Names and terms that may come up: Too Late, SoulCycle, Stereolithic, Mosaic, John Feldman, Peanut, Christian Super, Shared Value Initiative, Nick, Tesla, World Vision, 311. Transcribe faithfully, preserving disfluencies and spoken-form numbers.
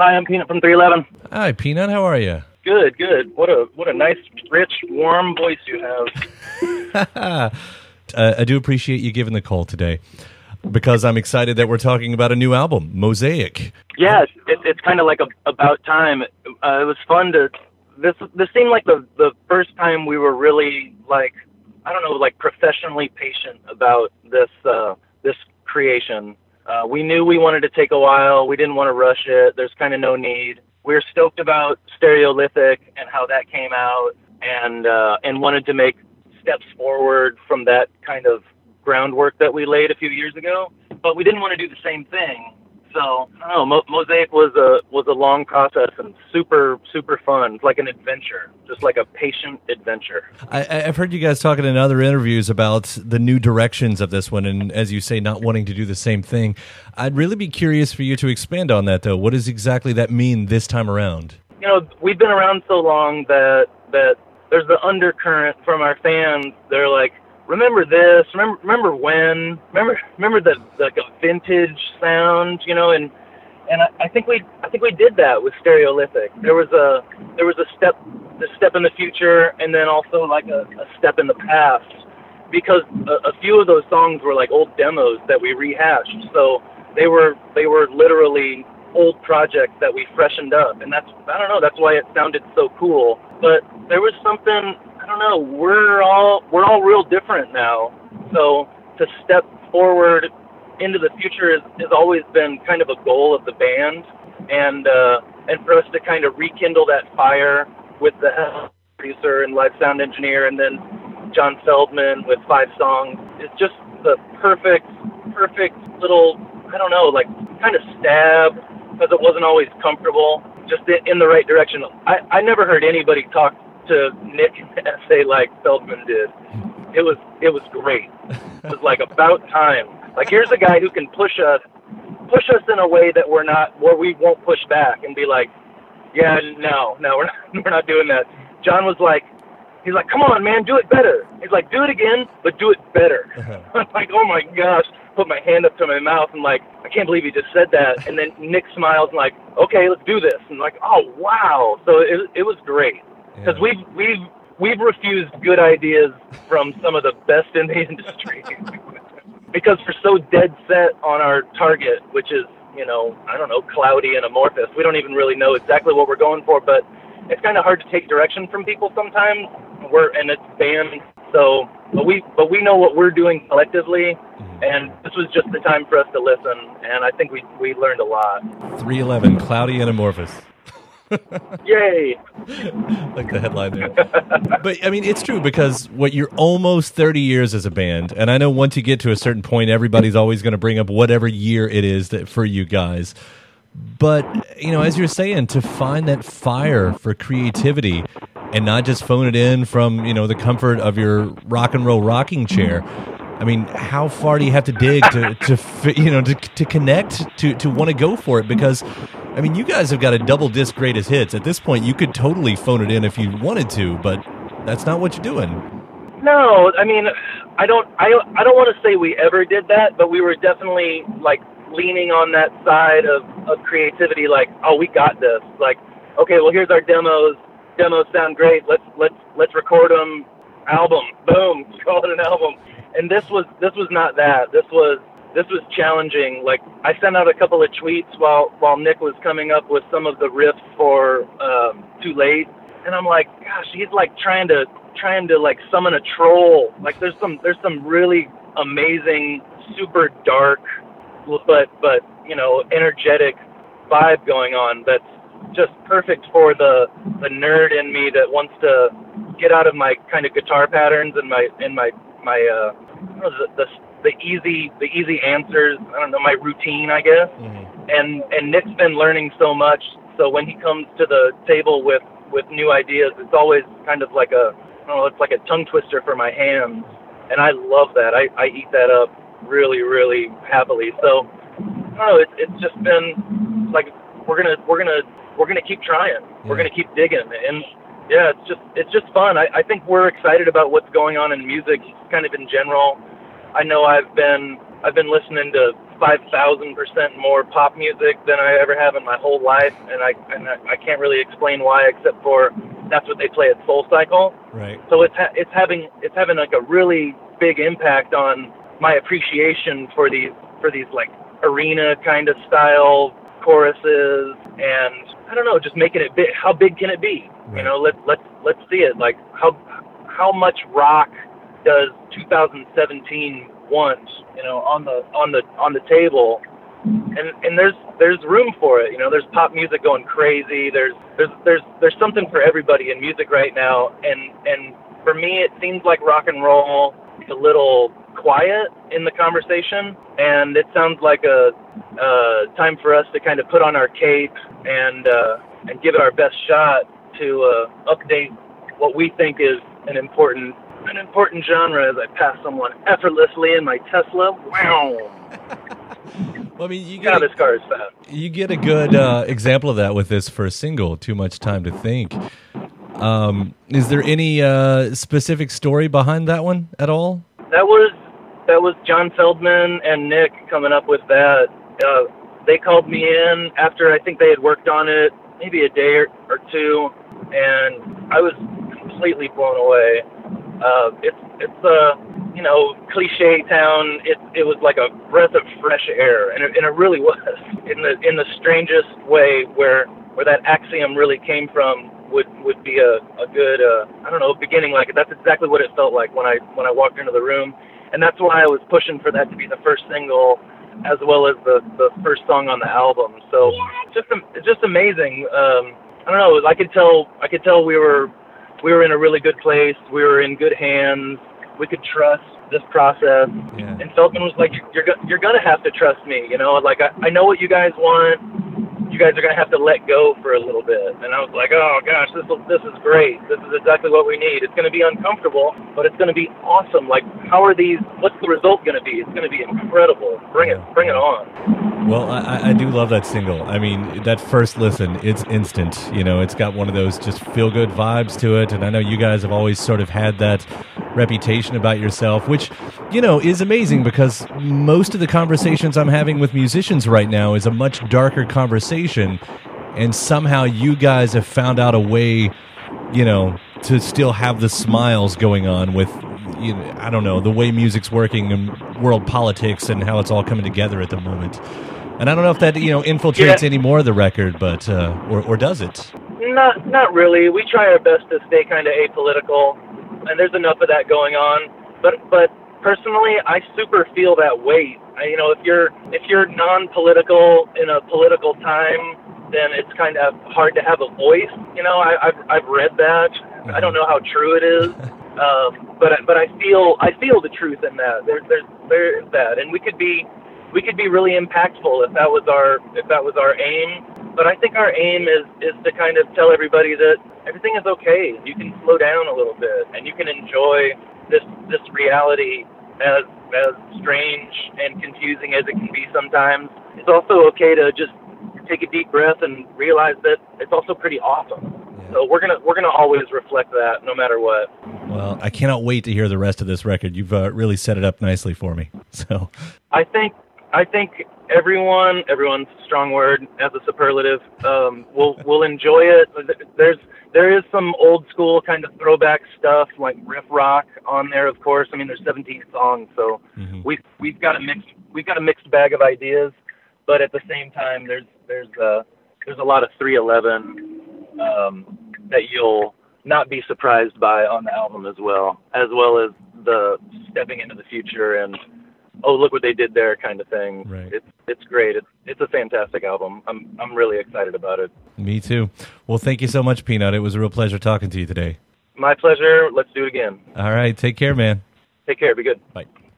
Hi, I'm Peanut from three eleven. Hi, Peanut. How are you? Good, good. What a what a nice, rich, warm voice you have. uh, I do appreciate you giving the call today, because I'm excited that we're talking about a new album, Mosaic. Yes, it, it's kind of like a, about time. Uh, it was fun to... This this seemed like the, the first time we were really, like, I don't know, like professionally patient about this uh, this creation. Uh, we knew we wanted to take a while. We didn't want to rush it. There's kind of no need. We were stoked about Stereolithic and how that came out, and uh, and wanted to make steps forward from that kind of groundwork that we laid a few years ago. But we didn't want to do the same thing. So, I don't know, Mo- Mosaic was a was a long process and super, super fun. It's like an adventure, just like a patient adventure. I, I've heard you guys talking in other interviews about the new directions of this one, and as you say, not wanting to do the same thing. I'd really be curious for you to expand on that, though. What does exactly that mean this time around? You know, we've been around so long that, that there's the undercurrent from our fans. They're like, remember this, remember, remember when, remember, remember the, like a vintage sound, you know, and, and I, I think we, I think we did that with Stereolithic. There was a, there was a step, the step in the future. And then also like a, a step in the past, because a, a few of those songs were like old demos that we rehashed. So they were, they were literally old projects that we freshened up. And that's, I don't know, that's why it sounded so cool, but there was something, I don't know, we're all we're all real different now. So to step forward into the future is, has always been kind of a goal of the band, and uh, and for us to kind of rekindle that fire with the producer and live sound engineer, and then John Feldman with five songs. It's just the perfect, perfect little, I don't know, like kind of stab, because it wasn't always comfortable, just in the right direction. I, I never heard anybody talk to Nick and essay like Feldman did. It was it was great. It was like about time. Like, here's a guy who can push us push us in a way that we're not where we won't push back and be like, yeah, no, no, we're not we're not doing that. John was like, he's like, come on, man, do it better. He's like, do it again, but do it better. Uh-huh. I'm like, oh my gosh. Put my hand up to my mouth and like, I can't believe he just said that. And then Nick smiles and like, okay, let's do this. And like, oh wow. So it it was great. Because yeah. we've, we've, we've refused good ideas from some of the best in the industry because we're so dead set on our target, which is, you know, I don't know, cloudy and amorphous. We don't even really know exactly what we're going for, but it's kind of hard to take direction from people sometimes. We're, and it's band, so, but we, but we know what we're doing collectively, and this was just the time for us to listen, and I think we, we learned a lot. three eleven, cloudy and amorphous. Yay! Like the headline there. But, I mean, it's true, because what you're almost thirty years as a band, and I know once you get to a certain point, everybody's always going to bring up whatever year it is that for you guys. But, you know, as you're saying, to find that fire for creativity and not just phone it in from, you know, the comfort of your rock and roll rocking chair, I mean, how far do you have to dig to, to you know, to, to connect, to, to want to go for it? Because, I mean, you guys have got a double disc greatest hits. At this point, you could totally phone it in if you wanted to, but that's not what you're doing. No, I mean, I don't, I, I don't want to say we ever did that, but we were definitely, like, leaning on that side of, of creativity, like, oh, we got this. Like, okay, well, here's our demos. Demos sound great. Let's, let's, let's record them. Album. Boom. Call it an album. And this was this was not that. This was this was challenging. Like, I sent out a couple of tweets while while Nick was coming up with some of the riffs for um, "Too Late," and I'm like, gosh, he's like trying to trying to like summon a troll. Like, there's some there's some really amazing, super dark, but but you know, energetic vibe going on. That's just perfect for the the nerd in me that wants to get out of my kind of guitar patterns and my and my my uh the, the the easy the easy answers, I don't know, my routine, I guess. Mm-hmm. and and Nick's been learning so much, so when he comes to the table with with new ideas, it's always kind of like a, I don't know, it's like a tongue twister for my hands, and I love that. I, I eat that up really, really happily. So I don't know, it's it's just been like we're gonna we're gonna we're gonna keep trying. Yeah. We're gonna keep digging, and yeah, it's just it's just fun. I, I think we're excited about what's going on in music, kind of in general. I know I've been I've been listening to five thousand percent more pop music than I ever have in my whole life, and I and I, I can't really explain why, except for that's what they play at SoulCycle. Right. So it's ha- it's having it's having like a really big impact on my appreciation for these for these like arena kind of style choruses, and I don't know, just making it big. How big can it be? Right. You know, let let's let's see it. Like how how much rock does two thousand seventeen want, you know, on the on the on the table, and and there's there's room for it. You know, there's pop music going crazy. There's there's there's there's something for everybody in music right now. And and for me, it seems like rock and roll is a little quiet in the conversation, and it sounds like a uh, time for us to kind of put on our cape and uh, and give it our best shot to uh, update what we think is an important. An important genre as I pass someone effortlessly in my Tesla. Wow. Well, I mean, you get God, a, this car is fast. You get a good uh, example of that with this first single, "Too Much Time to Think." Um, is there any uh, specific story behind that one at all? That was that was John Feldman and Nick coming up with that. Uh, they called me in after I think they had worked on it maybe a day or, or two, and I was completely blown away. Uh, it's it's a uh, you know cliche town. It it was like a breath of fresh air, and it, and it really was in the in the strangest way. Where where that axiom really came from would would be a a good uh, I don't know beginning like it. That's exactly what it felt like when I when I walked into the room, and that's why I was pushing for that to be the first single, as well as the, the first song on the album. So yeah. just it's just amazing. Um, I don't know. I could tell I could tell we were. We were in a really good place. We were in good hands. We could trust this process. Yeah. And Feldman was like, "You're go- you're gonna have to trust me, you know. Like I, I know what you guys want. You guys are gonna have to let go for a little bit." And I was like, "Oh gosh, this this is great. This is exactly what we need. It's gonna be uncomfortable, but it's gonna be awesome. Like, how are these? What's the result gonna be? It's gonna be incredible. Bring it, bring it on." Well, I, I do love that single. I mean, that first listen, it's instant. You know, it's got one of those just feel-good vibes to it. And I know you guys have always sort of had that reputation about yourself, which, you know, is amazing because most of the conversations I'm having with musicians right now is a much darker conversation. And somehow you guys have found out a way, you know, to still have the smiles going on with, you know, I don't know, the way music's working and world politics and how it's all coming together at the moment. And I don't know if that, you know, infiltrates yeah. any more of the record, but uh, or, or does it? Not not really. We try our best to stay kind of apolitical, and there's enough of that going on. But but personally, I super feel that weight. I, you know, if you're if you're non-political in a political time, then it's kind of hard to have a voice. You know, I, I've I've read that. Mm-hmm. I don't know how true it is. Um, but but I feel I feel the truth in that. There's there's there's that, and we could be we could be really impactful if that was our if that was our aim. But I think our aim is is to kind of tell everybody that everything is okay. You can slow down a little bit, and you can enjoy this this reality as as strange and confusing as it can be sometimes. It's also okay to just take a deep breath and realize that it's also pretty awesome. So we're gonna we're gonna always reflect that, no matter what. Well, I cannot wait to hear the rest of this record. You've uh, really set it up nicely for me. So I think I think everyone everyone's a strong word as a superlative. Um, will will enjoy it. There's there is some old school kind of throwback stuff like riff rock on there, of course. I mean, there's seventeen songs, so mm-hmm. we've we've got a mixed we've got a mixed bag of ideas. But at the same time, there's there's uh, there's a lot of three eleven. Um, that you'll not be surprised by on the album as well, as well as the stepping into the future and, oh, look what they did there kind of thing. Right. It's it's great. It's it's a fantastic album. I'm I'm really excited about it. Me too. Well, thank you so much, Peanut. It was a real pleasure talking to you today. My pleasure. Let's do it again. All right. Take care, man. Take care. Be good. Bye.